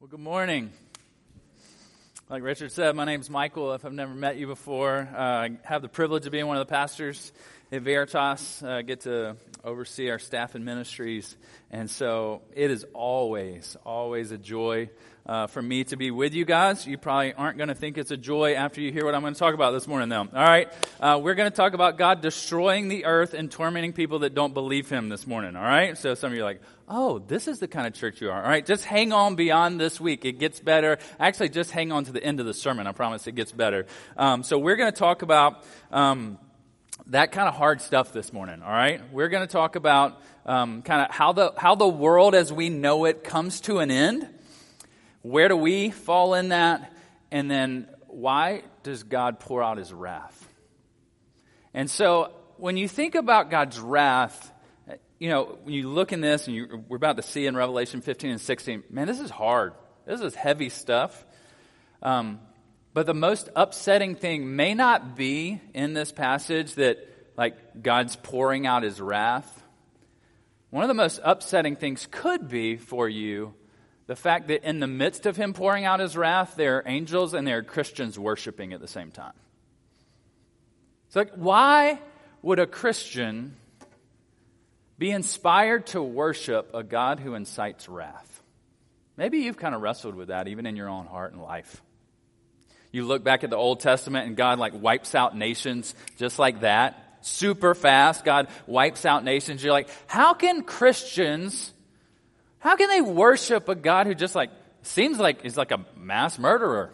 Well, good morning. Like Richard said, my name's Michael. If I've never met you before, I have the privilege of being one of the pastors at Veritas. I get to oversee our staff and ministries. And so it is always a joy for me to be with you guys. You probably aren't going to think it's a joy after you hear what I'm going to talk about this morning, though. All right. We're going to talk about God destroying the earth and tormenting people that don't believe him this morning. All right. So some of you are like, oh, this is the kind of church you are. All right, just hang on beyond this week. It gets better. Actually, just hang on to the end of the sermon. I promise it gets better. So we're going to talk about that kind of hard stuff this morning. All right, we're going to talk about kind of how the world as we know it comes to an end. Where do we fall in that? And then why does God pour out his wrath? And so when you think about God's wrath, you know, when you look in this, and we're about to see in Revelation 15 and 16, man, this is hard. This is heavy stuff. But the most upsetting thing may not be in this passage that, like, God's pouring out his wrath. One of the most upsetting things could be for you the fact that in the midst of him pouring out his wrath, there are angels and there are Christians worshiping at the same time. It's like, why would a Christian be inspired to worship a God who incites wrath? Maybe you've kind of wrestled with that even in your own heart and life. You look back at the Old Testament and God like wipes out nations just like that. Super fast, God wipes out nations. You're like, how can Christians, how can they worship a God who just like seems like is like a mass murderer?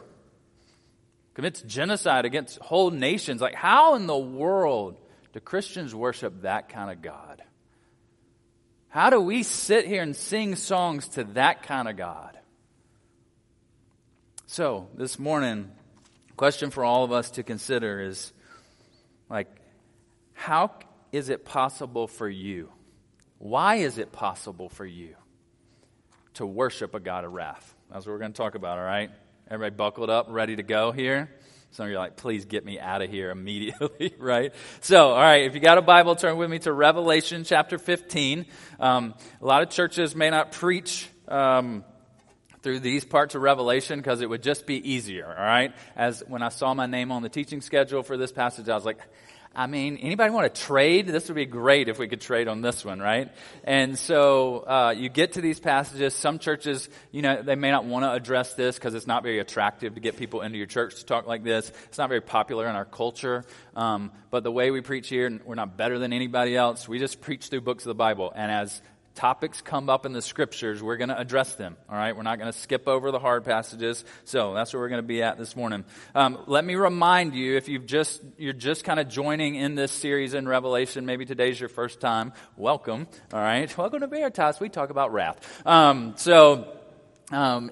Commits genocide against whole nations. Like, how in the world do Christians worship that kind of God? How do we sit here and sing songs to that kind of God? So, this morning, the question for all of us to consider is, like, how is it possible for you? Why is it possible for you to worship a God of wrath? That's what we're going to talk about, all right? Everybody buckled up, ready to go here? Some of you are like, please get me out of here immediately, right? So, all right, if you got a Bible, turn with me to Revelation chapter 15. A lot of churches may not preach through these parts of Revelation because it would just be easier, all right? As when I saw my name on the teaching schedule for this passage, I was like, I mean, anybody want to trade? This would be great if we could trade on this one, right? And so you get to these passages. Some churches, you know, they may not want to address this because it's not very attractive to get people into your church to talk like this. It's not very popular in our culture. But the way we preach here, we're not better than anybody else. We just preach through books of the Bible. And as topics come up in the scriptures, we're going to address them, all right? We're not going to skip over the hard passages. So that's where we're going to be at this morning. Let me remind you, if you're just kind of joining in this series in Revelation, maybe today's your first time, welcome, all right? Welcome to Veritas. We talk about wrath.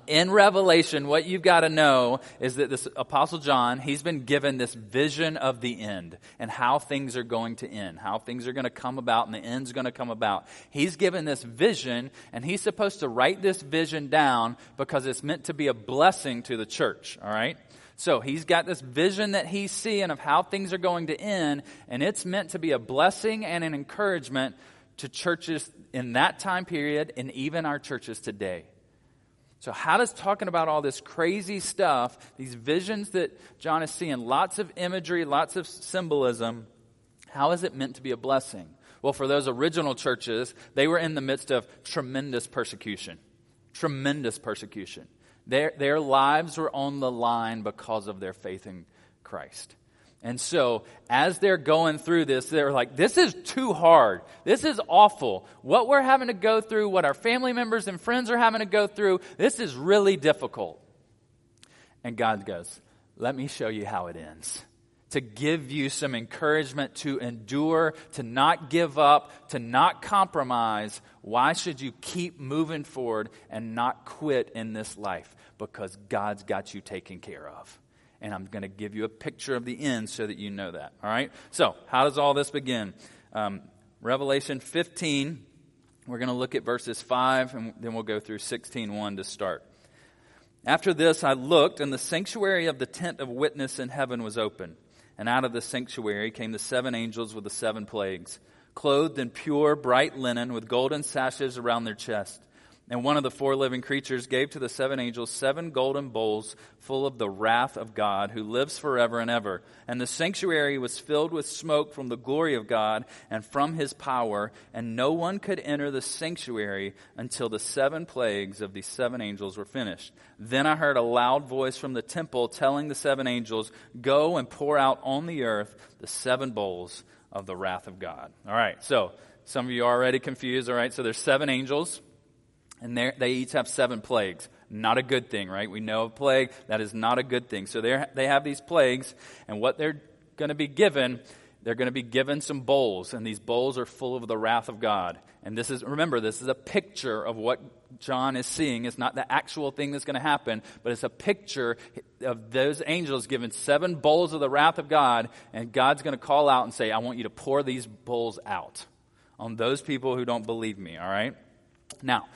In Revelation, what you've got to know is that this Apostle John, he's been given this vision of the end and how things are going to end, how things are going to come about and the end's going to come about. He's given this vision and he's supposed to write this vision down because it's meant to be a blessing to the church, all right? So he's got this vision that he's seeing of how things are going to end, and it's meant to be a blessing and an encouragement to churches in that time period and even our churches today. So how does talking about all this crazy stuff, these visions that John is seeing, lots of imagery, lots of symbolism, how is it meant to be a blessing? Well, for those original churches, they were in the midst of tremendous persecution. Tremendous persecution. Their lives were on the line because of their faith in Christ. And so, as they're going through this, they're like, this is too hard. This is awful. What we're having to go through, what our family members and friends are having to go through, this is really difficult. And God goes, let me show you how it ends. To give you some encouragement to endure, to not give up, to not compromise. Why should you keep moving forward and not quit in this life? Because God's got you taken care of. And I'm going to give you a picture of the end so that you know that, all right? So, how does all this begin? Revelation 15, we're going to look at verses 5, and then we'll go through 16:1 to start. After this, I looked, and the sanctuary of the tent of witness in heaven was open. And out of the sanctuary came the seven angels with the seven plagues, clothed in pure, bright linen with golden sashes around their chest. And one of the four living creatures gave to the seven angels 7 golden bowls full of the wrath of God, who lives forever and ever. And the sanctuary was filled with smoke from the glory of God and from his power, and no one could enter the sanctuary until the 7 plagues of the 7 angels were finished. Then I heard a loud voice from the temple telling the 7 angels, "Go and pour out on the earth the 7 bowls of the wrath of God." All right, so some of you are already confused, all right? So there's 7 angels. And they each have 7 plagues. Not a good thing, right? We know a plague. That is not a good thing. So they have these plagues. And what they're going to be given, they're going to be given some bowls. And these bowls are full of the wrath of God. And this is, remember, this is a picture of what John is seeing. It's not the actual thing that's going to happen, but it's a picture of those angels given 7 bowls of the wrath of God. And God's going to call out and say, "I want you to pour these bowls out on those people who don't believe me," all right? Now,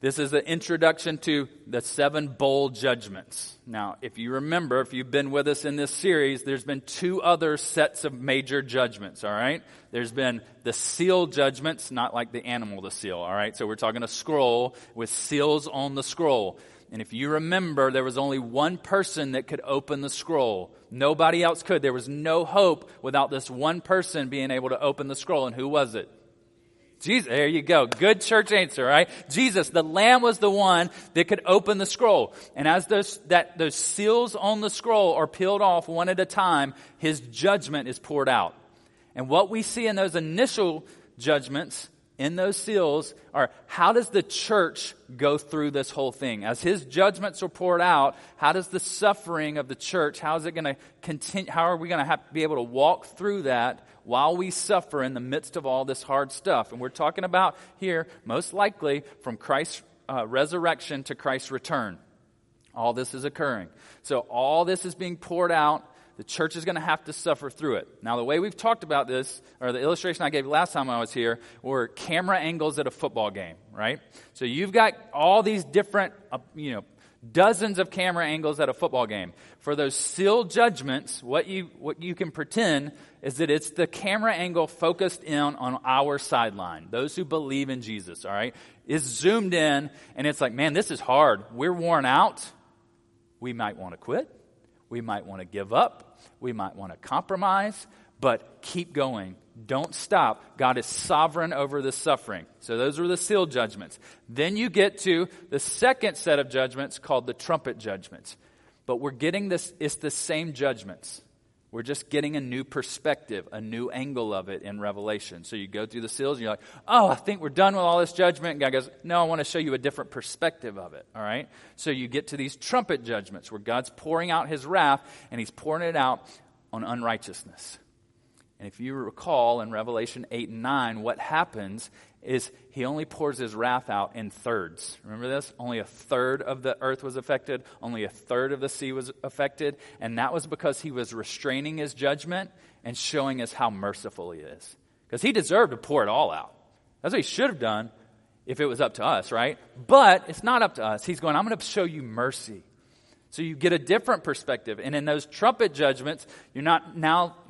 this is the introduction to the 7 bowl judgments. Now, if you remember, if you've been with us in this series, there's been 2 other sets of major judgments, all right? There's been the seal judgments, not like the animal, the seal, all right? So we're talking a scroll with seals on the scroll. And if you remember, there was only one person that could open the scroll. Nobody else could. There was no hope without this one person being able to open the scroll. And who was it? Jesus, there you go. Good church answer, right? Jesus, the Lamb, was the one that could open the scroll. And as those seals on the scroll are peeled off one at a time, his judgment is poured out. And what we see in those initial judgments, in those seals, are how does the church go through this whole thing? As his judgments are poured out, how does the suffering of the church, how is it going to continue? How are we going to have to be able to walk through that while we suffer in the midst of all this hard stuff? And we're talking about here, most likely, from Christ's resurrection to Christ's return. All this is occurring. So all this is being poured out. The church is going to have to suffer through it. Now, the way we've talked about this, or the illustration I gave last time I was here, were camera angles at a football game, right? So you've got all these different, dozens of camera angles at a football game. For those sealed judgments, what you can pretend is that it's the camera angle focused in on our sideline, those who believe in Jesus, all right? It's zoomed in, and it's like, man, this is hard. We're worn out. We might want to quit. We might want to give up. We might want to compromise, but keep going. Don't stop. God is sovereign over the suffering. So those were the seal judgments. Then you get to the second set of judgments called the trumpet judgments. But we're getting this, it's the same judgments. We're just getting a new perspective, a new angle of it in Revelation. So you go through the seals and you're like, oh, I think we're done with all this judgment. And God goes, no, I want to show you a different perspective of it, all right? So you get to these trumpet judgments where God's pouring out his wrath, and he's pouring it out on unrighteousness. And if you recall in Revelation 8 and 9, what happens is he only pours his wrath out in thirds. Remember this? Only a third of the earth was affected. Only a third of the sea was affected. And that was because he was restraining his judgment and showing us how merciful he is. Because he deserved to pour it all out. That's what he should have done if it was up to us, right? But it's not up to us. He's going, I'm going to show you mercy. So you get a different perspective. And in those trumpet judgments, you're not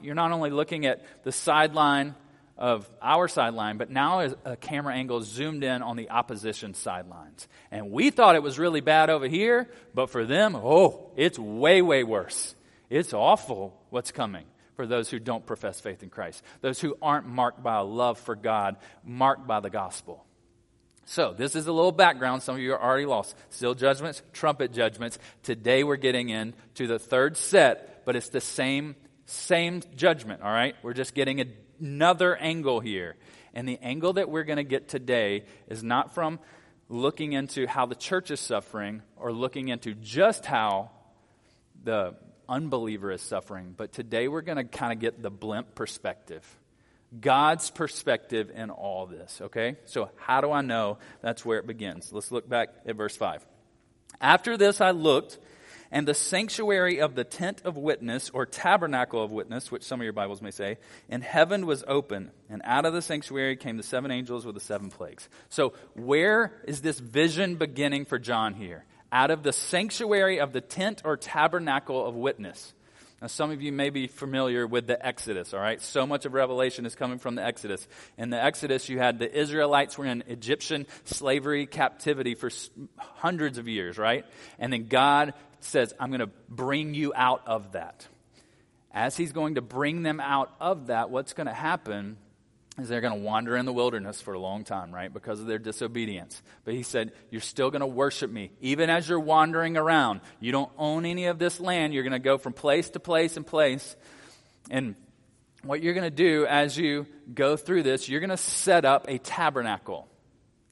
only looking at the sideline of our sideline, but now is a camera angle zoomed in on the opposition sidelines. And we thought it was really bad over here, but for them, oh, it's way, way worse. It's awful what's coming for those who don't profess faith in Christ, those who aren't marked by a love for God, marked by the gospel. So this is a little background. Some of you are already lost. Seal judgments, trumpet judgments. Today we're getting into the third set, but it's the same judgment, all right? We're just getting another angle here. And the angle that we're going to get today is not from looking into how the church is suffering or looking into just how the unbeliever is suffering, but today we're going to kind of get the blimp perspective. God's perspective in all this, okay? So how do I know that's where it begins? Let's look back at verse 5. After this I looked, and the sanctuary of the tent of witness, or tabernacle of witness, which some of your Bibles may say, in heaven was open, and out of the sanctuary came the 7 angels with the 7 plagues. So where is this vision beginning for John here? Out of the sanctuary of the tent or tabernacle of witness. Now, some of you may be familiar with the Exodus, all right? So much of Revelation is coming from the Exodus. In the Exodus, you had the Israelites were in Egyptian slavery, captivity for hundreds of years, right? And then God says, I'm going to bring you out of that. As he's going to bring them out of that, what's going to happen is they're going to wander in the wilderness for a long time, right, because of their disobedience. But he said, you're still going to worship me, even as you're wandering around. You don't own any of this land. You're going to go from place to place and place. And what you're going to do as you go through this, you're going to set up a tabernacle.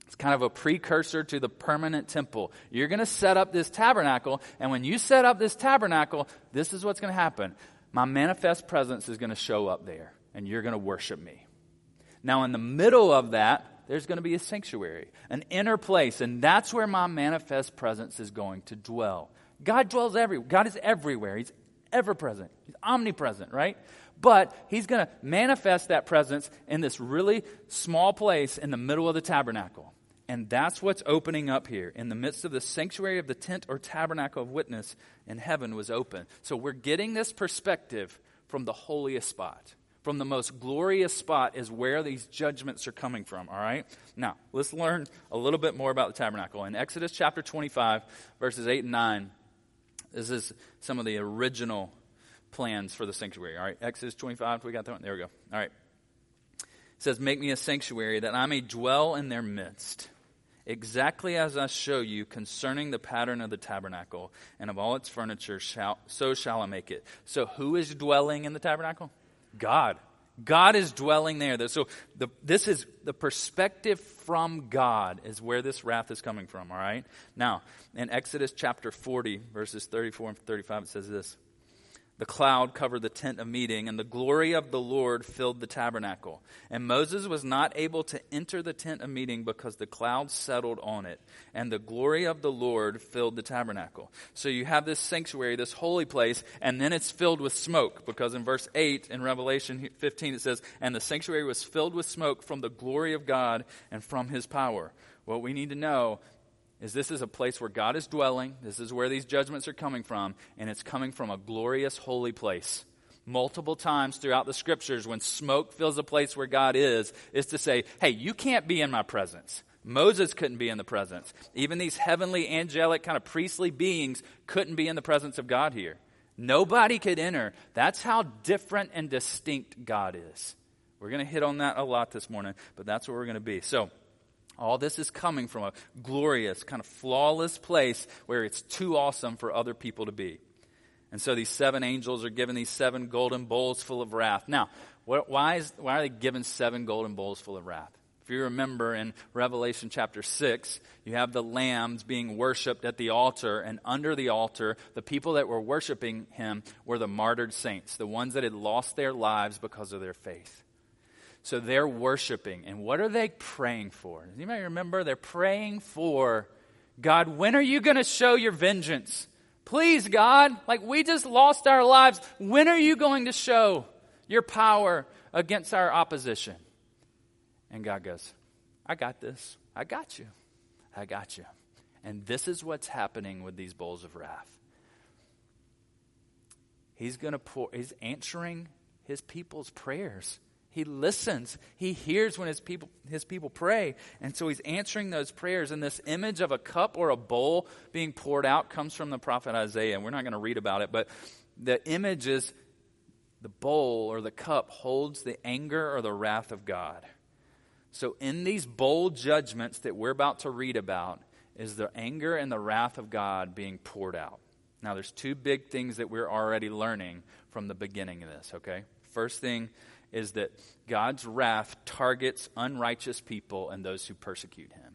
It's kind of a precursor to the permanent temple. You're going to set up this tabernacle, and when you set up this tabernacle, this is what's going to happen. My manifest presence is going to show up there, and you're going to worship me. Now, in the middle of that, there's going to be a sanctuary, an inner place, and that's where my manifest presence is going to dwell. God dwells everywhere. God is everywhere. He's ever-present. He's omnipresent, right? But he's going to manifest that presence in this really small place in the middle of the tabernacle. And that's what's opening up here. In the midst of the sanctuary of the tent or tabernacle of witness, and heaven was open. So we're getting this perspective from the holiest spot. From the most glorious spot is where these judgments are coming from, all right? Now, let's learn a little bit more about the tabernacle. In Exodus chapter 25, verses 8 and 9, this is some of the original plans for the sanctuary, all right? Exodus 25, we got that one? There we go. All right. It says, make me a sanctuary that I may dwell in their midst, exactly as I show you concerning the pattern of the tabernacle and of all its furniture, so shall I make it. So who is dwelling in the tabernacle? God. God is dwelling there. So this is the perspective from God is where this wrath is coming from, all right? Now, in Exodus chapter 40, verses 34 and 35, it says this. The cloud covered the tent of meeting, and the glory of the Lord filled the tabernacle. And Moses was not able to enter the tent of meeting because the cloud settled on it, and the glory of the Lord filled the tabernacle. So you have this sanctuary, this holy place, and then it's filled with smoke, because in verse 8 in Revelation 15 it says, and the sanctuary was filled with smoke from the glory of God and from his power. What we need to know is this is a place where God is dwelling. This is where these judgments are coming from, and it's coming from a glorious, holy place. Multiple times throughout the scriptures, when smoke fills a place where God is to say, hey, you can't be in my presence. Moses couldn't be in the presence. Even these heavenly, angelic, kind of priestly beings couldn't be in the presence of God here. Nobody could enter. That's how different and distinct God is. We're going to hit on that a lot this morning, but that's where we're going to be. So, all this is coming from a glorious, kind of flawless place where it's too awesome for other people to be. And so these seven angels are given these seven golden bowls full of wrath. Now, why are they given seven golden bowls full of wrath? If you remember in Revelation chapter 6, you have the lambs being worshipped at the altar, and under the altar, the people that were worshiping him were the martyred saints, the ones that had lost their lives because of their faith. So they're worshiping. And what are they praying for? Does anybody remember? They're praying for, God, when are you going to show your vengeance? Please, God, like we just lost our lives. When are you going to show your power against our opposition? And God goes, I got this. I got you. I got you. And this is what's happening with these bowls of wrath. He's going to pour, he's answering his people's prayers. He listens. He hears when his people pray. And so he's answering those prayers. And this image of a cup or a bowl being poured out comes from the prophet Isaiah. And we're not going to read about it, but the image is the bowl or the cup holds the anger or the wrath of God. So in these bowl judgments that we're about to read about is the anger and the wrath of God being poured out. Now there's two big things that we're already learning from the beginning of this, okay? First thing is that God's wrath targets unrighteous people and those who persecute him.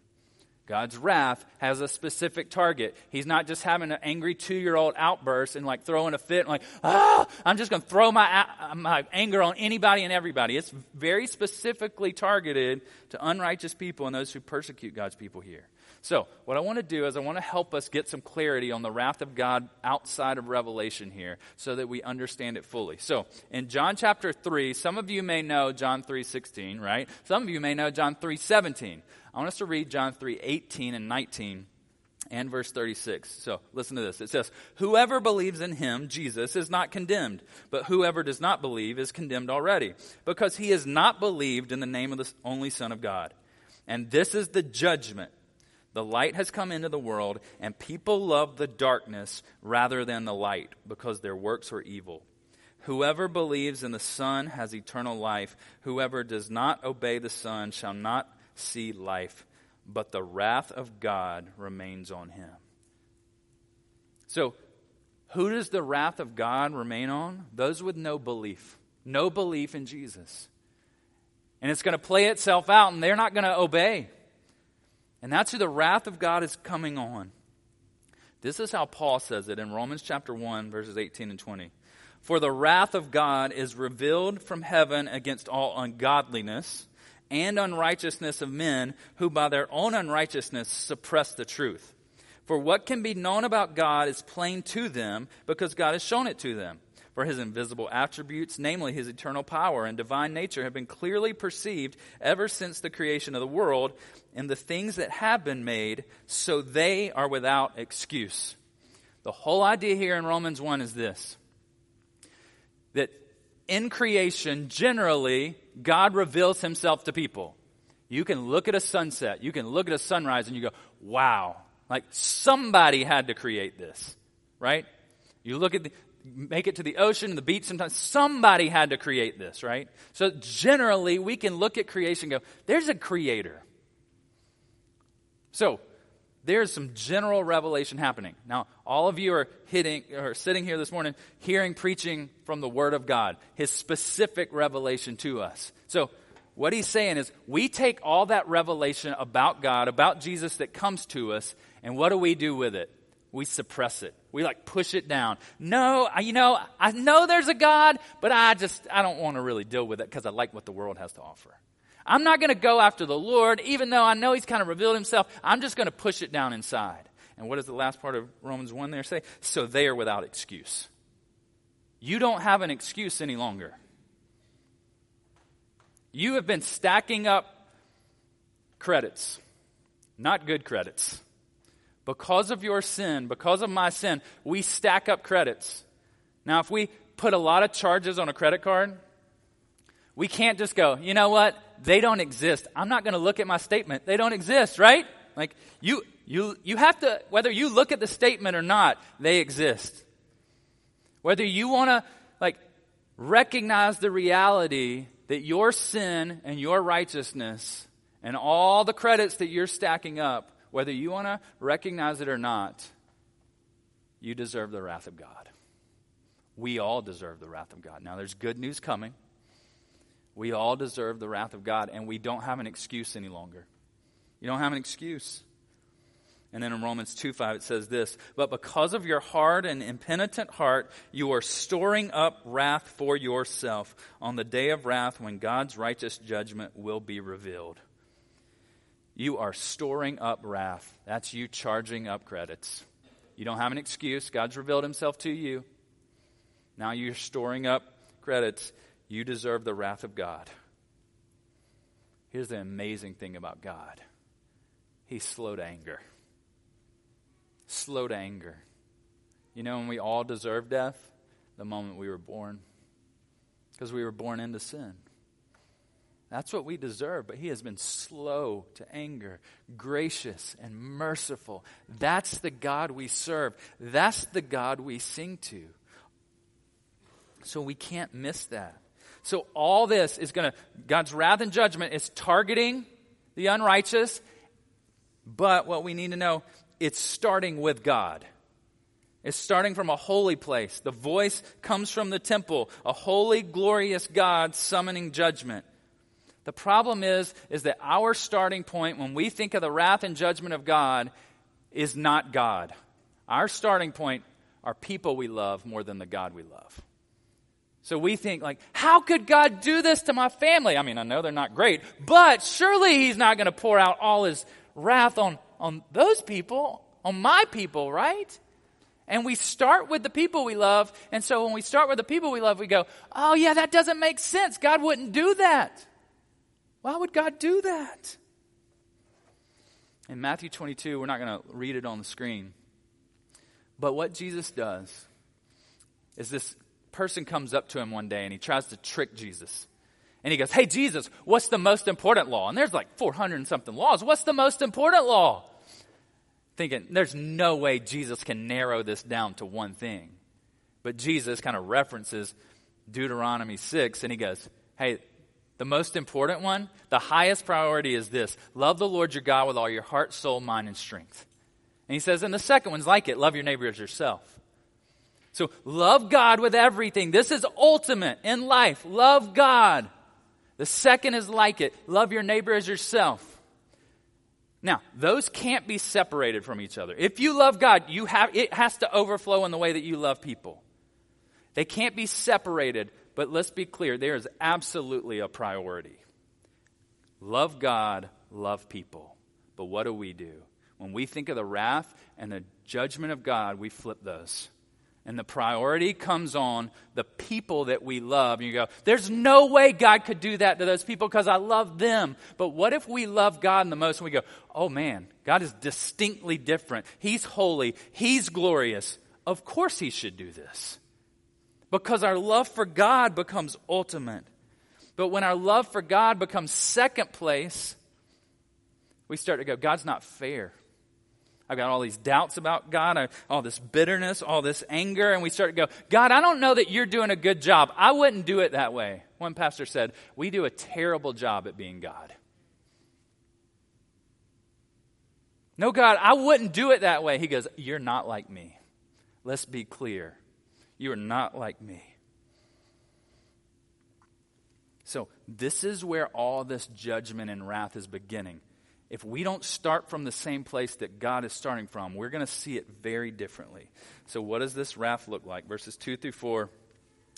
God's wrath has a specific target. He's not just having an angry 2-year-old outburst and like throwing a fit and like, ah, I'm just going to throw my anger on anybody and everybody. It's very specifically targeted to unrighteous people and those who persecute God's people here. So what I want to do is I want to help us get some clarity on the wrath of God outside of Revelation here so that we understand it fully. So in John chapter 3, some of you may know John 3:16, right? Some of you may know John 3:17. I want us to read John 3:18 and 19 and verse 36. So listen to this. It says, whoever believes in him, Jesus, is not condemned, but whoever does not believe is condemned already, because he has not believed in the name of the only Son of God. And this is the judgment. The light has come into the world, and people love the darkness rather than the light, because their works were evil. Whoever believes in the Son has eternal life. Whoever does not obey the Son shall not see life, but the wrath of God remains on him. So, who does the wrath of God remain on? Those with no belief in Jesus. And it's going to play itself out, and they're not going to obey. And that's who the wrath of God is coming on. This is how Paul says it in Romans chapter 1, verses 18 and 20. For the wrath of God is revealed from heaven against all ungodliness and unrighteousness of men who by their own unrighteousness suppress the truth. For what can be known about God is plain to them because God has shown it to them. For his invisible attributes, namely his eternal power and divine nature, have been clearly perceived ever since the creation of the world and the things that have been made, so they are without excuse. The whole idea here in Romans 1 is this, that in creation, generally, God reveals himself to people. You can look at a sunset, you can look at a sunrise, and you go, wow, like somebody had to create this, right? You look at the... Make it to the ocean, the beach sometimes. Somebody had to create this, right? So generally, we can look at creation and go, there's a creator. So there's some general revelation happening. Now, all of you are sitting here this morning hearing preaching from the Word of God, his specific revelation to us. So what he's saying is we take all that revelation about God, about Jesus that comes to us, and what do we do with it? We suppress it. We like push it down. No, I know there's a God, but I don't want to really deal with it because I like what the world has to offer. I'm not going to go after the Lord, even though I know he's kind of revealed himself. I'm just going to push it down inside. And what does the last part of Romans 1 there say? So they are without excuse. You don't have an excuse any longer. You have been stacking up credits, not good credits. Because of your sin, because of my sin, we stack up credits. Now, if we put a lot of charges on a credit card, we can't just go, you know what? They don't exist. I'm not going to look at my statement. They don't exist, right? Like, you have to, whether you look at the statement or not, they exist. Whether you want to, like, recognize the reality that your sin and your righteousness and all the credits that you're stacking up, whether you want to recognize it or not, you deserve the wrath of God. We all deserve the wrath of God. Now, there's good news coming. We all deserve the wrath of God, and we don't have an excuse any longer. You don't have an excuse. And then in Romans 2:5, it says this, but because of your hard and impenitent heart, you are storing up wrath for yourself on the day of wrath when God's righteous judgment will be revealed. You are storing up wrath. That's you charging up credits. You don't have an excuse. God's revealed himself to you. Now you're storing up credits. You deserve the wrath of God. Here's the amazing thing about God. He's slow to anger. Slow to anger. You know when we all deserve death? The moment we were born. Because we were born into sin. That's what we deserve, but he has been slow to anger, gracious and merciful. That's the God we serve. That's the God we sing to. So we can't miss that. So all this is going to, God's wrath and judgment is targeting the unrighteous, but what we need to know, it's starting with God. It's starting from a holy place. The voice comes from the temple, a holy, glorious God summoning judgment. The problem is that our starting point when we think of the wrath and judgment of God is not God. Our starting point are people we love more than the God we love. So we think like, how could God do this to my family? I mean, I know they're not great, but surely he's not going to pour out all his wrath on those people, on my people, right? And we start with the people we love. And so when we start with the people we love, we go, oh yeah, that doesn't make sense. God wouldn't do that. Why would God do that? In Matthew 22, we're not going to read it on the screen. But what Jesus does is this person comes up to him one day and he tries to trick Jesus. And he goes, hey, Jesus, what's the most important law? And there's like 400 and something laws. What's the most important law? Thinking, there's no way Jesus can narrow this down to one thing. But Jesus kind of references Deuteronomy 6, and he goes, hey, the most important one, the highest priority is this. Love the Lord your God with all your heart, soul, mind, and strength. And he says, and the second one's like it. Love your neighbor as yourself. So love God with everything. This is ultimate in life. Love God. The second is like it. Love your neighbor as yourself. Now, those can't be separated from each other. If you love God, it has to overflow in the way that you love people. They can't be separated, but let's be clear, there is absolutely a priority. Love God, love people. But what do? When we think of the wrath and the judgment of God, we flip those. And the priority comes on the people that we love. And you go, there's no way God could do that to those people because I love them. But what if we love God the most and we go, oh man, God is distinctly different. He's holy. He's glorious. Of course he should do this. Because our love for God becomes ultimate. But when our love for God becomes second place, we start to go, God's not fair. I've got all these doubts about God, all this bitterness, all this anger, and we start to go, God, I don't know that you're doing a good job. I wouldn't do it that way. One pastor said, we do a terrible job at being God. No, God, I wouldn't do it that way. He goes, you're not like me. Let's be clear. You are not like me. So this is where all this judgment and wrath is beginning. If we don't start from the same place that God is starting from, we're going to see it very differently. So what does this wrath look like? Verses 2 through 4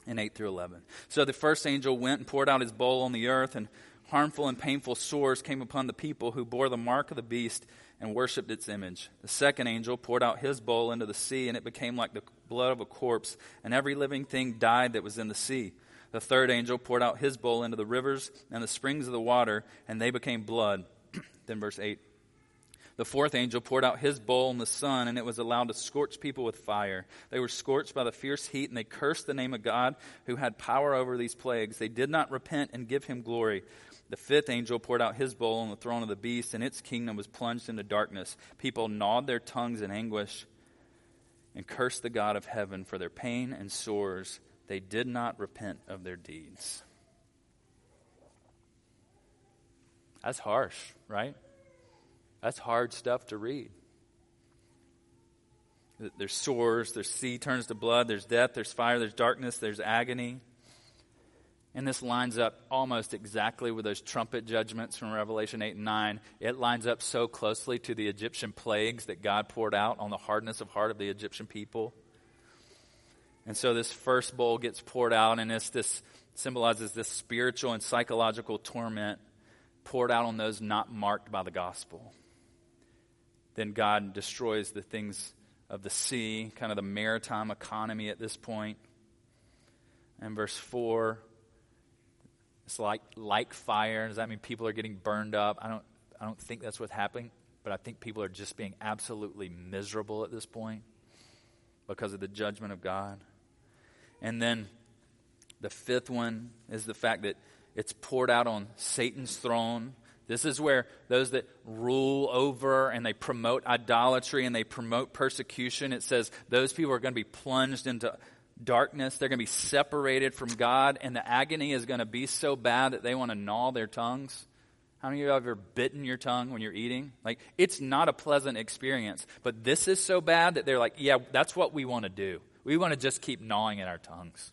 and 8 through 11. So the first angel went and poured out his bowl on the earth, and harmful and painful sores came upon the people who bore the mark of the beast and worshipped its image. The second angel poured out his bowl into the sea, and it became like the blood of a corpse, and every living thing died that was in the sea. The third angel poured out his bowl into the rivers and the springs of the water, and they became blood. Then verse 8, the fourth angel poured out his bowl in the sun, and it was allowed to scorch people with fire. They were scorched by the fierce heat, and they cursed the name of God who had power over these plagues. They did not repent and give him glory. The fifth angel poured out his bowl on the throne of the beast, and its kingdom was plunged into darkness. People gnawed their tongues in anguish and cursed the God of heaven for their pain and sores. They did not repent of their deeds. That's harsh, right? That's hard stuff to read. There's sores, there's sea turns to blood, there's death, there's fire, there's darkness, there's agony. And this lines up almost exactly with those trumpet judgments from Revelation 8 and 9. It lines up so closely to the Egyptian plagues that God poured out on the hardness of heart of the Egyptian people. And so this first bowl gets poured out, and this symbolizes this spiritual and psychological torment poured out on those not marked by the gospel. Then God destroys the things of the sea, kind of the maritime economy at this point. And verse 4, it's like fire. Does that mean people are getting burned up? I don't think that's what's happening, but I think people are just being absolutely miserable at this point because of the judgment of God. And then the fifth one is the fact that it's poured out on Satan's throne. This is where those that rule over and they promote idolatry and they promote persecution, it says those people are going to be plunged into darkness. They're going to be separated from God, and the agony is going to be so bad that they want to gnaw their tongues. How many of you have ever bitten your tongue when you're eating? Like, it's not a pleasant experience, but this is so bad that they're like, yeah, that's what we want to do. We want to just keep gnawing at our tongues.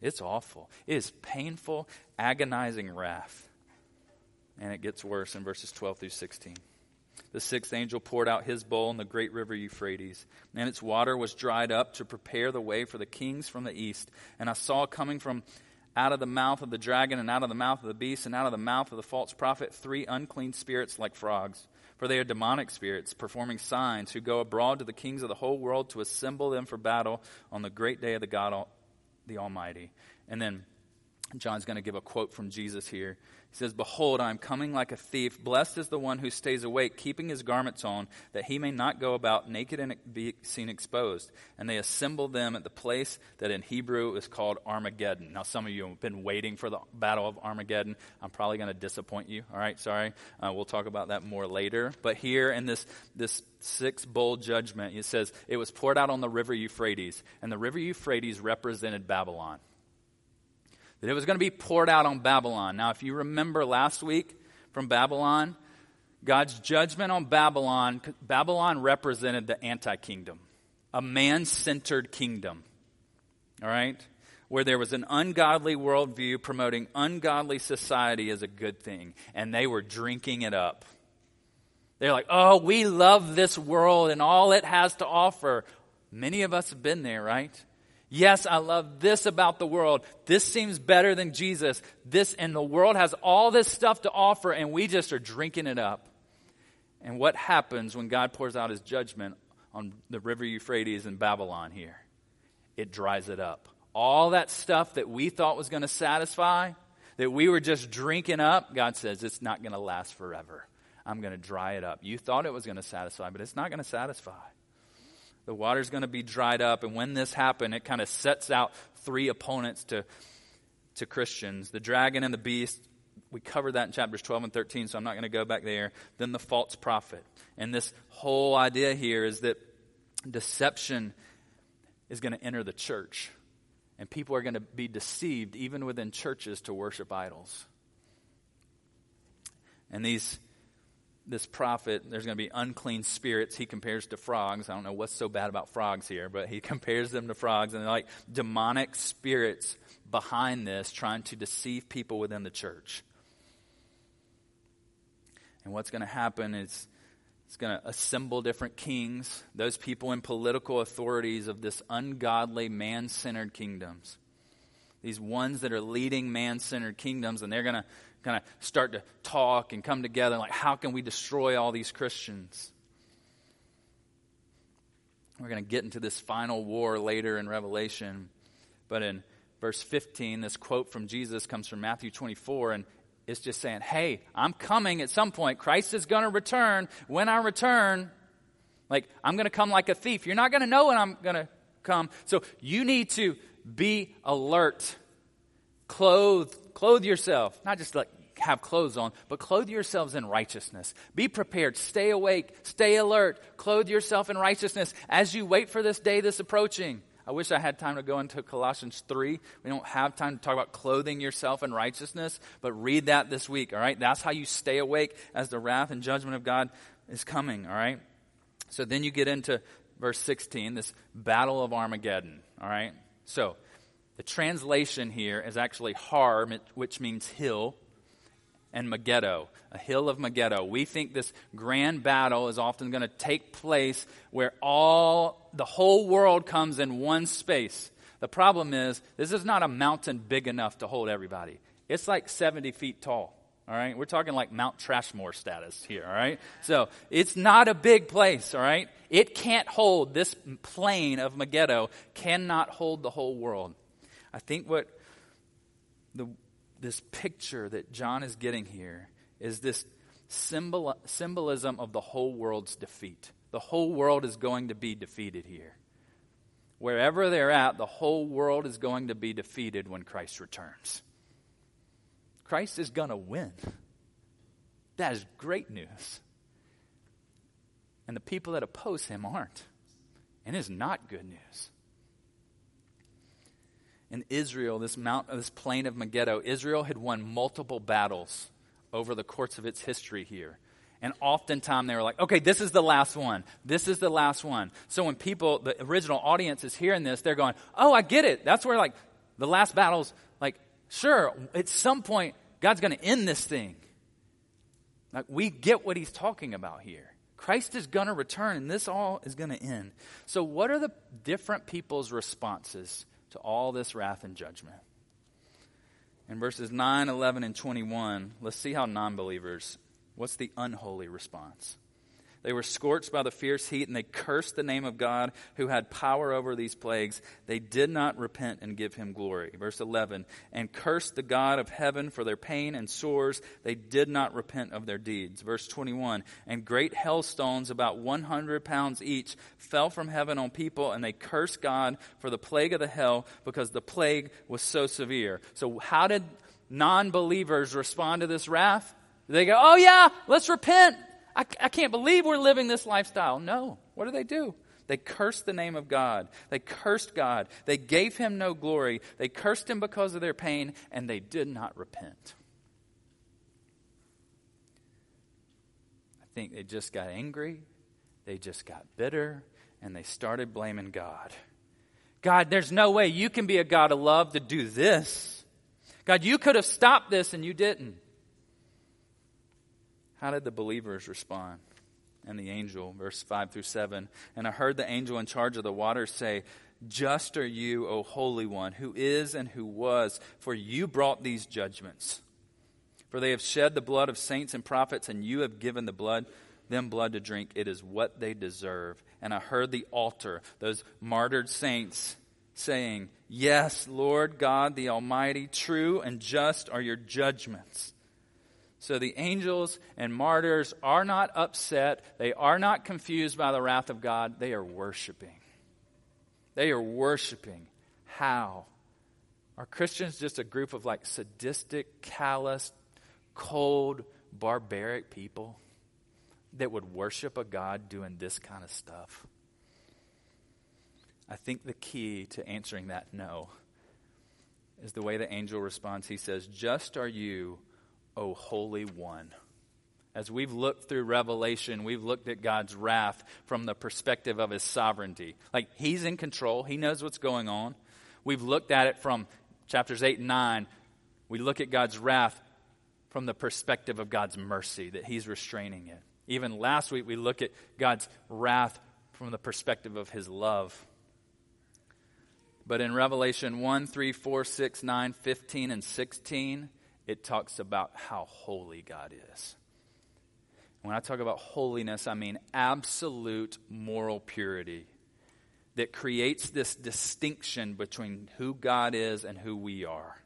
It's awful. It is painful, agonizing wrath. And it gets worse in verses 12 through 16. The sixth angel poured out his bowl in the great river Euphrates, and its water was dried up to prepare the way for the kings from the east. And I saw coming from out of the mouth of the dragon, and out of the mouth of the beast, and out of the mouth of the false prophet, three unclean spirits like frogs. For they are demonic spirits, performing signs, who go abroad to the kings of the whole world to assemble them for battle on the great day of the God Almighty. The Almighty. And then John's going to give a quote from Jesus here. He says, "Behold, I am coming like a thief. Blessed is the one who stays awake, keeping his garments on, that he may not go about naked and be seen exposed." And they assembled them at the place that in Hebrew is called Armageddon. Now, some of you have been waiting for the battle of Armageddon. I'm probably going to disappoint you. All right, sorry. We'll talk about that more later. But here in this six-bowl judgment, it says, it was poured out on the river Euphrates. And the river Euphrates represented Babylon. That it was going to be poured out on Babylon. Now, if you remember last week from Babylon, God's judgment on Babylon, Babylon represented the anti-kingdom, a man-centered kingdom, all right, where there was an ungodly worldview promoting ungodly society as a good thing, and they were drinking it up. They're like, oh, we love this world and all it has to offer. Many of us have been there, right? Yes, I love this about the world. This seems better than Jesus. This, and the world has all this stuff to offer, and we just are drinking it up. And what happens when God pours out his judgment on the river Euphrates in Babylon here? It dries it up. All that stuff that we thought was going to satisfy, that we were just drinking up, God says, it's not going to last forever. I'm going to dry it up. You thought it was going to satisfy, but it's not going to satisfy. The water's going to be dried up, and when this happened, it kind of sets out three opponents to Christians. The dragon and the beast, we covered that in chapters 12 and 13, so I'm not going to go back there. Then the false prophet. And this whole idea here is that deception is going to enter the church, and people are going to be deceived even within churches to worship idols. And this prophet, there's going to be unclean spirits. He compares to frogs. I don't know what's so bad about frogs here, but he compares them to frogs. And they're like demonic spirits behind this, trying to deceive people within the church. And what's going to happen is it's going to assemble different kings, those people in political authorities of this ungodly, man-centered kingdoms. These ones that are leading man-centered kingdoms, and they're going to kind of start to talk and come together like, how can we destroy all these Christians? We're going to get into this final war later in Revelation, but in verse 15, this quote from Jesus comes from Matthew 24, and it's just saying, hey, I'm coming at some point. Christ is going to return. When I return, like, I'm going to come like a thief. You're not going to know when I'm going to come. So you need to be alert. Clothe yourself, not just like have clothes on, but clothe yourselves in righteousness. Be prepared, stay awake, stay alert, clothe yourself in righteousness as you wait for this day that's approaching. I wish I had time to go into Colossians 3. We don't have time to talk about clothing yourself in righteousness, but read that this week, all right? That's how you stay awake as the wrath and judgment of God is coming, all right? So then you get into verse 16, this battle of Armageddon, all right? So the translation here is actually Har, which means hill, and Megiddo, a hill of Megiddo. We think this grand battle is often going to take place where the whole world comes in one space. The problem is, this is not a mountain big enough to hold everybody. It's like 70 feet tall, all right? We're talking like Mount Trashmore status here, all right? So it's not a big place, all right? It can't hold, this plain of Megiddo cannot hold the whole world. I think what this picture that John is getting here is this symbolism of the whole world's defeat. The whole world is going to be defeated here. Wherever they're at, the whole world is going to be defeated when Christ returns. Christ is going to win. That is great news. And the people that oppose him aren't. And it's not good news. In Israel, this plain of Megiddo, Israel had won multiple battles over the course of its history here. And oftentimes they were like, okay, this is the last one. This is the last one. So when people, the original audience is hearing this, they're going, oh, I get it. That's where, like, the last battles, like, sure, at some point, God's going to end this thing. Like, we get what he's talking about here. Christ is going to return, and this all is going to end. So what are the different people's responses to all this wrath and judgment? In verses 9, 11, and 21, let's see how non-believers, what's the unholy response? They were scorched by the fierce heat, and they cursed the name of God who had power over these plagues. They did not repent and give him glory. Verse 11, and cursed the God of heaven for their pain and sores. They did not repent of their deeds. Verse 21, and great hailstones, about 100 pounds each, fell from heaven on people, and they cursed God for the plague of the hail, because the plague was so severe. So how did non-believers respond to this wrath? They go, oh yeah, let's repent. I can't believe we're living this lifestyle. No. What do? They cursed the name of God. They cursed God. They gave him no glory. They cursed him because of their pain, and they did not repent. I think they just got angry. They just got bitter, and they started blaming God. God, there's no way you can be a God of love to do this. God, you could have stopped this, and you didn't. How did the believers respond? And the angel, verse 5 through 7, and I heard the angel in charge of the waters say, just are you, O Holy One, who is and who was, for you brought these judgments. For they have shed the blood of saints and prophets, and you have given them blood to drink. It is what they deserve. And I heard the altar, those martyred saints, saying, yes, Lord God the Almighty, true and just are your judgments. So the angels and martyrs are not upset. They are not confused by the wrath of God. They are worshiping. They are worshiping. How? Are Christians just a group of like sadistic, callous, cold, barbaric people that would worship a God doing this kind of stuff? I think the key to answering that no is the way the angel responds. He says, just are you, O Holy One. As we've looked through Revelation, we've looked at God's wrath from the perspective of his sovereignty. Like, he's in control. He knows what's going on. We've looked at it from chapters 8 and 9. We look at God's wrath from the perspective of God's mercy, that he's restraining it. Even last week, we looked at God's wrath from the perspective of his love. But in Revelation 1, 3, 4, 6, 9, 15, and 16... it talks about how holy God is. When I talk about holiness, I mean absolute moral purity that creates this distinction between who God is and who we are.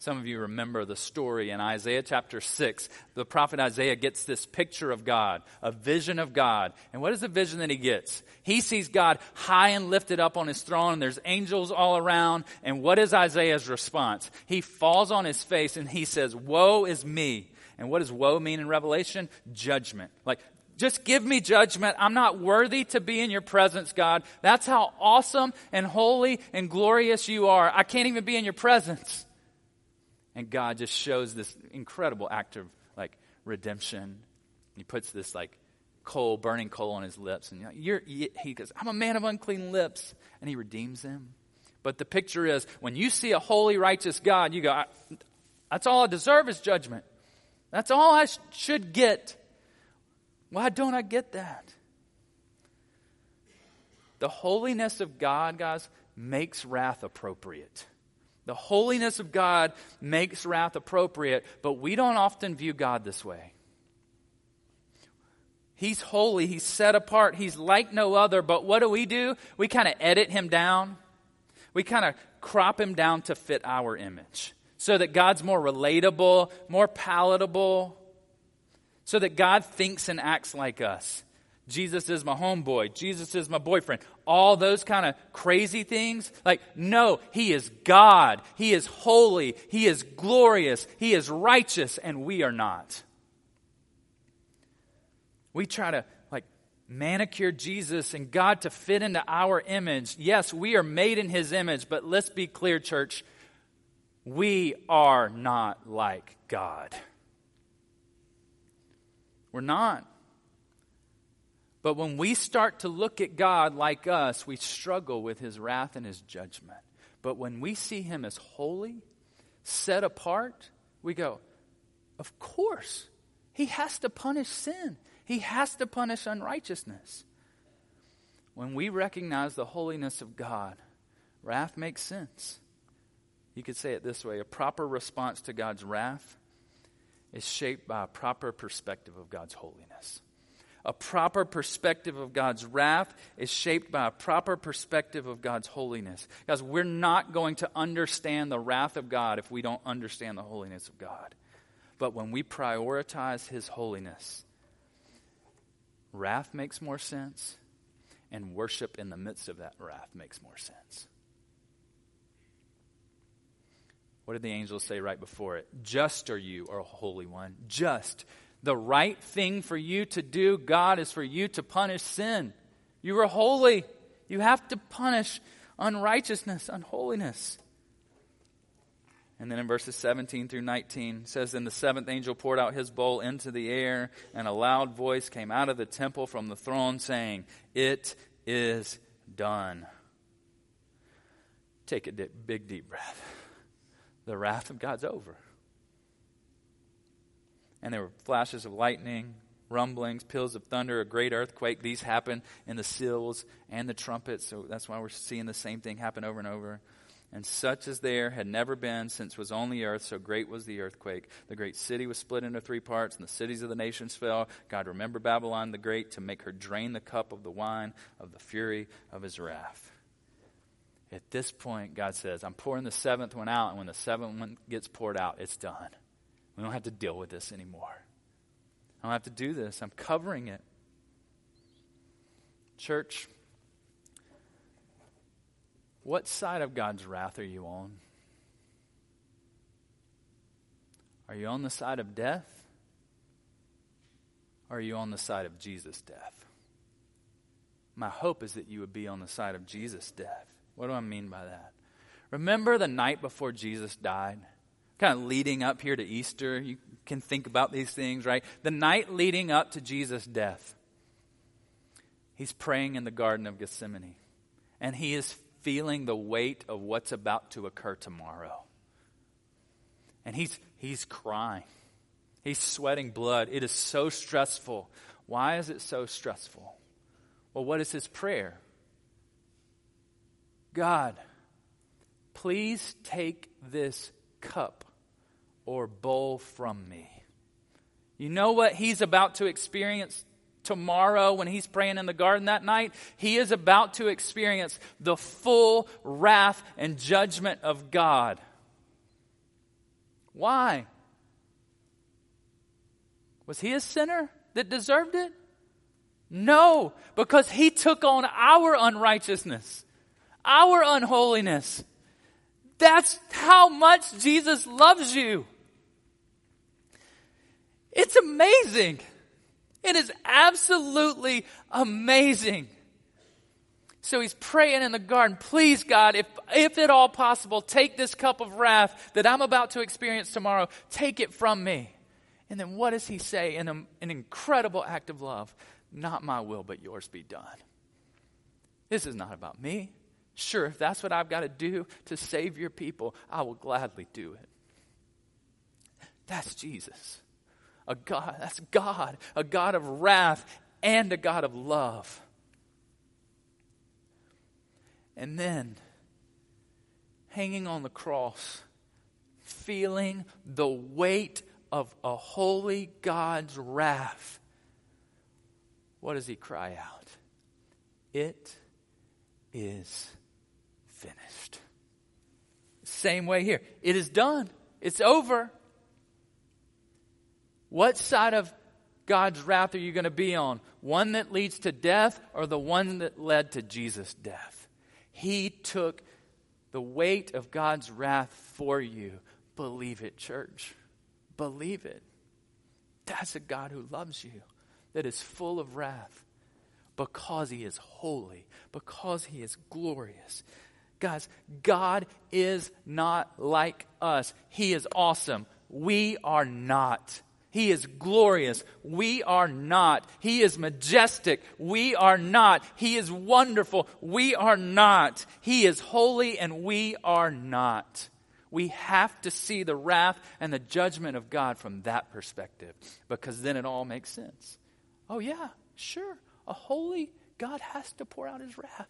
Some of you remember the story in Isaiah chapter 6. The prophet Isaiah gets this picture of God, a vision of God. And what is the vision that he gets? He sees God high and lifted up on his throne, and there's angels all around. And what is Isaiah's response? He falls on his face and he says, woe is me. And what does woe mean in Revelation? Judgment. Like, just give me judgment. I'm not worthy to be in your presence, God. That's how awesome and holy and glorious you are. I can't even be in your presence. And God just shows this incredible act of like redemption. He puts this like coal, burning coal on his lips. And he goes, I'm a man of unclean lips. And he redeems him. But the picture is, when you see a holy, righteous God, you go, that's all I deserve is judgment. That's all I should get. Why don't I get that? The holiness of God, guys, makes wrath appropriate. The holiness of God makes wrath appropriate, but we don't often view God this way. He's holy, he's set apart, he's like no other, but what do? We kind of edit him down. We kind of crop him down to fit our image so that God's more relatable, more palatable, so that God thinks and acts like us. Jesus is my homeboy. Jesus is my boyfriend. All those kind of crazy things. Like, no, he is God. He is holy. He is glorious. He is righteous, and we are not. We try to, like, manicure Jesus and God to fit into our image. Yes, we are made in his image, but let's be clear, church. We are not like God. We're not. But when we start to look at God like us, we struggle with his wrath and his judgment. But when we see him as holy, set apart, we go, of course, he has to punish sin. He has to punish unrighteousness. When we recognize the holiness of God, wrath makes sense. You could say it this way: a proper response to God's wrath is shaped by a proper perspective of God's holiness. A proper perspective of God's wrath is shaped by a proper perspective of God's holiness. Guys, we're not going to understand the wrath of God if we don't understand the holiness of God. But when we prioritize His holiness, wrath makes more sense, and worship in the midst of that wrath makes more sense. What did the angels say right before it? Just are you, O Holy One. Just. The right thing for you to do, God, is for you to punish sin. You are holy. You have to punish unrighteousness, unholiness. And then in verses 17 through 19, it says, "Then the seventh angel poured out his bowl into the air, and a loud voice came out of the temple from the throne, saying, 'It is done.'" Take a big, deep breath. The wrath of God's over. And there were flashes of lightning, rumblings, peals of thunder, a great earthquake. These happen in the seals and the trumpets, so that's why we're seeing the same thing happen over and over. "And such as there had never been since was on the earth, so great was the earthquake. The great city was split into three parts, and the cities of the nations fell. God remembered Babylon the Great to make her drain the cup of the wine of the fury of his wrath." At this point, God says, I'm pouring the seventh one out, and when the seventh one gets poured out, it's done. We don't have to deal with this anymore. I don't have to do this. I'm covering it. Church, what side of God's wrath are you on? Are you on the side of death? Or are you on the side of Jesus' death? My hope is that you would be on the side of Jesus' death. What do I mean by that? Remember the night before Jesus died? Kind of leading up here to Easter. You can think about these things, right? The night leading up to Jesus' death, he's praying in the Garden of Gethsemane. And he is feeling the weight of what's about to occur tomorrow. And he's crying. He's sweating blood. It is so stressful. Why is it so stressful? Well, what is his prayer? God, please take this cup or bowl from me. You know what he's about to experience tomorrow when he's praying in the garden that night? He is about to experience the full wrath and judgment of God. Why? Was he a sinner that deserved it? No, because he took on our unrighteousness, our unholiness. That's how much Jesus loves you. It's amazing. It is absolutely amazing. So he's praying in the garden, please God, if at all possible, take this cup of wrath that I'm about to experience tomorrow, take it from me. And then what does he say in an incredible act of love? Not my will, but yours be done. This is not about me. Sure, if that's what I've got to do to save your people, I will gladly do it. That's Jesus. That's God. A God of wrath and a God of love. And then, hanging on the cross, feeling the weight of a holy God's wrath, what does he cry out? It is finished. Same way here. It is done. It's over. What side of God's wrath are you going to be on? One that leads to death or the one that led to Jesus' death? He took the weight of God's wrath for you. Believe it, church. Believe it. That's a God who loves you, that is full of wrath, because he is holy, because he is glorious. Guys, God is not like us. He is awesome. We are not. He is glorious. We are not. He is majestic. We are not. He is wonderful. We are not. He is holy and we are not. We have to see the wrath and the judgment of God from that perspective, because then it all makes sense. Oh yeah, sure. A holy God has to pour out his wrath.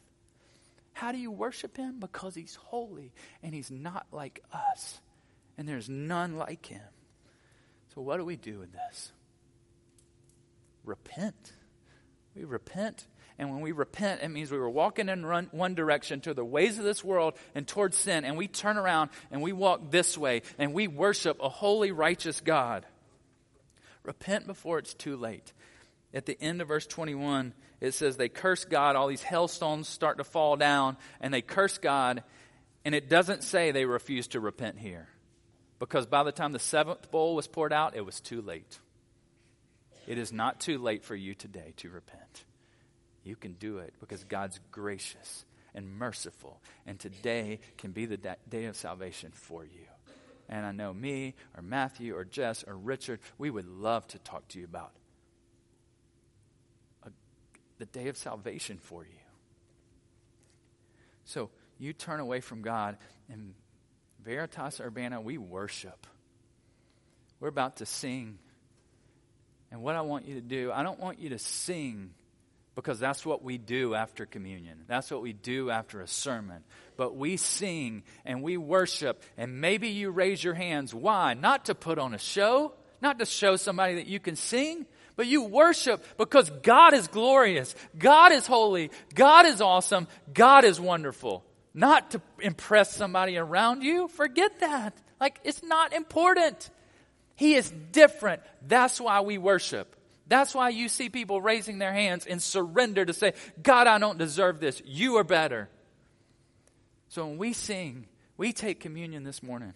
How do you worship him? Because he's holy and he's not like us. And there's none like him. So what do we do with this? Repent. We repent. And when we repent, it means we were walking in one direction to the ways of this world and towards sin. And we turn around and we walk this way. And we worship a holy, righteous God. Repent before it's too late. At the end of verse 21, it says they curse God. All these hailstones start to fall down. And they curse God. And it doesn't say they refuse to repent here. Because by the time the seventh bowl was poured out, it was too late. It is not too late for you today to repent. You can do it because God's gracious and merciful. And today can be the day of salvation for you. And I know me or Matthew or Jess or Richard, we would love to talk to you about the day of salvation for you. So you turn away from God, and Veritas Urbana, we worship. We're about to sing. And what I want you to do, I don't want you to sing because that's what we do after communion. That's what we do after a sermon. But we sing and we worship. And maybe you raise your hands. Why? Not to put on a show. Not to show somebody that you can sing. But you worship because God is glorious. God is holy. God is awesome. God is wonderful. Not to impress somebody around you. Forget that. Like, it's not important. He is different. That's why we worship. That's why you see people raising their hands in surrender to say, God, I don't deserve this. You are better. So when we sing, we take communion this morning.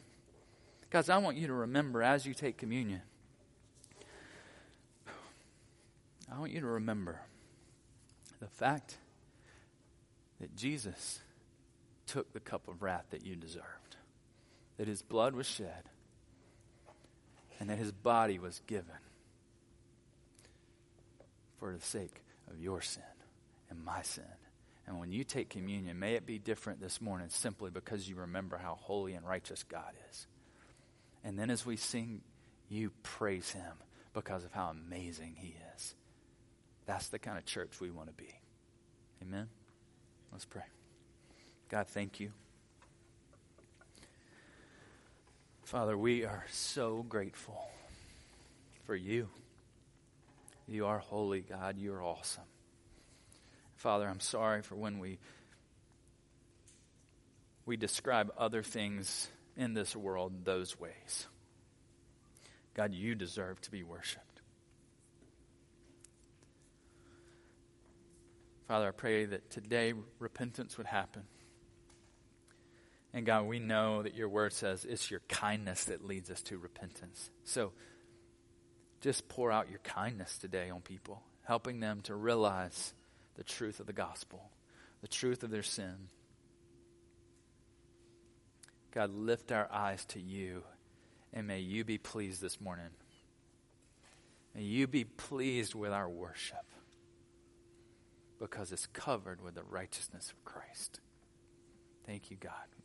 Guys, I want you to remember as you take communion. I want you to remember the fact that Jesus took the cup of wrath that you deserved. That his blood was shed. And that his body was given. For the sake of your sin and my sin. And when you take communion, may it be different this morning simply because you remember how holy and righteous God is. And then as we sing, you praise him because of how amazing he is. That's the kind of church we want to be. Amen? Let's pray. God, thank you. Father, we are so grateful for you. You are holy, God. You are awesome. Father, I'm sorry for when we describe other things in this world those ways. God, you deserve to be worshipped. Father, I pray that today repentance would happen. And God, we know that your word says it's your kindness that leads us to repentance. So just pour out your kindness today on people, helping them to realize the truth of the gospel, the truth of their sin. God, lift our eyes to you, and may you be pleased this morning. May you be pleased with our worship, because it's covered with the righteousness of Christ. Thank you, God. We